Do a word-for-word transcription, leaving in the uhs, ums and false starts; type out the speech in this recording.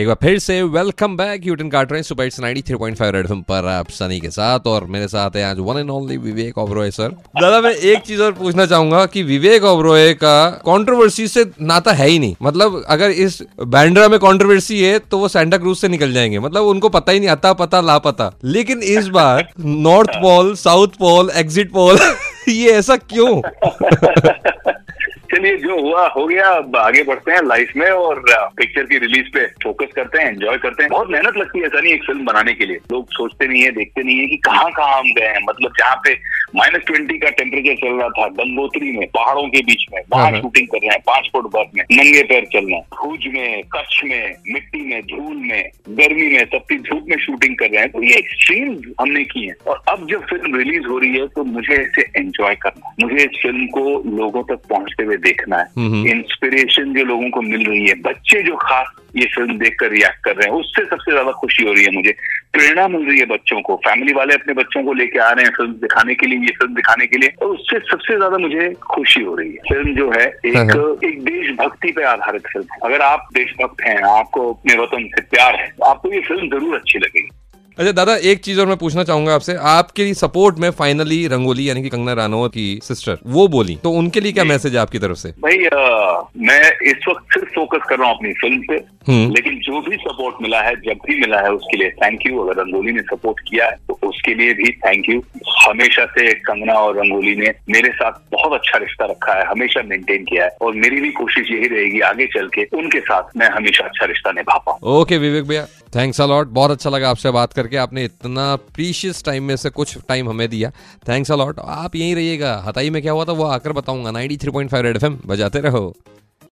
एक बार फिर से वेलकम बैक, यूटन काट रहे हैं super hits ninety three point five FM पर आप सनी के साथ, और मेरे साथ है आज one and only Vivek Oberoi sir. दादा मैं एक चीज और पूछना चाहूंगा कि विवेक ऑब्रोय का कंट्रोवर्सी से नाता है ही नहीं, मतलब अगर इस बैंड्रा में कंट्रोवर्सी है तो वो सैंटा क्रूज से निकल जाएंगे, मतलब उनको पता ही नहीं, अता पता लापता। लेकिन इस बार north pole, south pole, exit poll, ये ऐसा क्यों? चलिए जो हुआ हो गया, अब आगे बढ़ते हैं लाइफ में और पिक्चर की रिलीज पे फोकस करते हैं, एंजॉय करते हैं। बहुत मेहनत लगती है ऐसा नहीं, एक फिल्म बनाने के लिए लोग सोचते नहीं है, देखते नहीं है कि कहाँ कहाँ हम गए हैं। मतलब जहाँ पे माइनस ट्वेंटी का टेम्परेचर चल रहा था, गंगोत्री में पहाड़ों के बीच में वहां शूटिंग कर रहे हैं, पांच फुट बर्फ में नंगे पैर चलना, भूज में, कच्छ में, मिट्टी में, धूल में, गर्मी में, तपती धूप में शूटिंग कर रहे हैं। तो ये एक्सट्रीम हमने की है और अब जब फिल्म रिलीज हो रही है तो मुझे इसे एंजॉय करना, मुझे इस फिल्म को लोगों तक पहुंचते हुए देखना है। इंस्पिरेशन जो लोगों को मिल रही है, बच्चे जो खास ये फिल्म देखकर रिएक्ट कर रहे हैं, उससे सबसे ज्यादा खुशी हो रही है मुझे। प्रेरणा मिल रही है बच्चों को, फैमिली वाले अपने बच्चों को लेके आ रहे हैं फिल्म दिखाने के लिए, ये फिल्म दिखाने के लिए, और उससे सबसे ज्यादा मुझे खुशी हो रही है। फिल्म जो है एक एक देशभक्ति पे आधारित फिल्म है। अगर आप देशभक्त हैं, आपको अपने वतन से प्यार है, आपको ये फिल्म जरूर अच्छी लगेगी। अच्छा दादा एक चीज और मैं पूछना चाहूंगा आपसे, आपके सपोर्ट में फाइनली रंगोली यानी कि कंगना रनौत की सिस्टर वो बोली, तो उनके लिए क्या मैसेज है आपकी तरफ से? भाई आ, मैं इस वक्त सिर्फ फोकस कर रहा हूँ अपनी फिल्म पे, लेकिन जो भी सपोर्ट मिला है, जब भी मिला है, उसके लिए थैंक यू। अगर रंगोली ने सपोर्ट किया है तो उसके लिए भी थैंक यू। हमेशा से कंगना और रंगोली ने मेरे साथ बहुत अच्छा रिश्ता रखा है, हमेशा मेंटेन किया है, और मेरी भी कोशिश यही रहेगी आगे चल के उनके साथ मैं हमेशा अच्छा रिश्ता निभा पाऊँ। ओके विवेक भैया, थैंक्स अ लॉट, बहुत अच्छा लगा आपसे बात करके, आपने इतना प्रीशियस टाइम में से कुछ टाइम हमें दिया, थैंक्स अ लॉट। आप यहीं रहिएगा, हताई में क्या हुआ था वो आकर बताऊंगा। Ninety three point five FM बजाते रहो।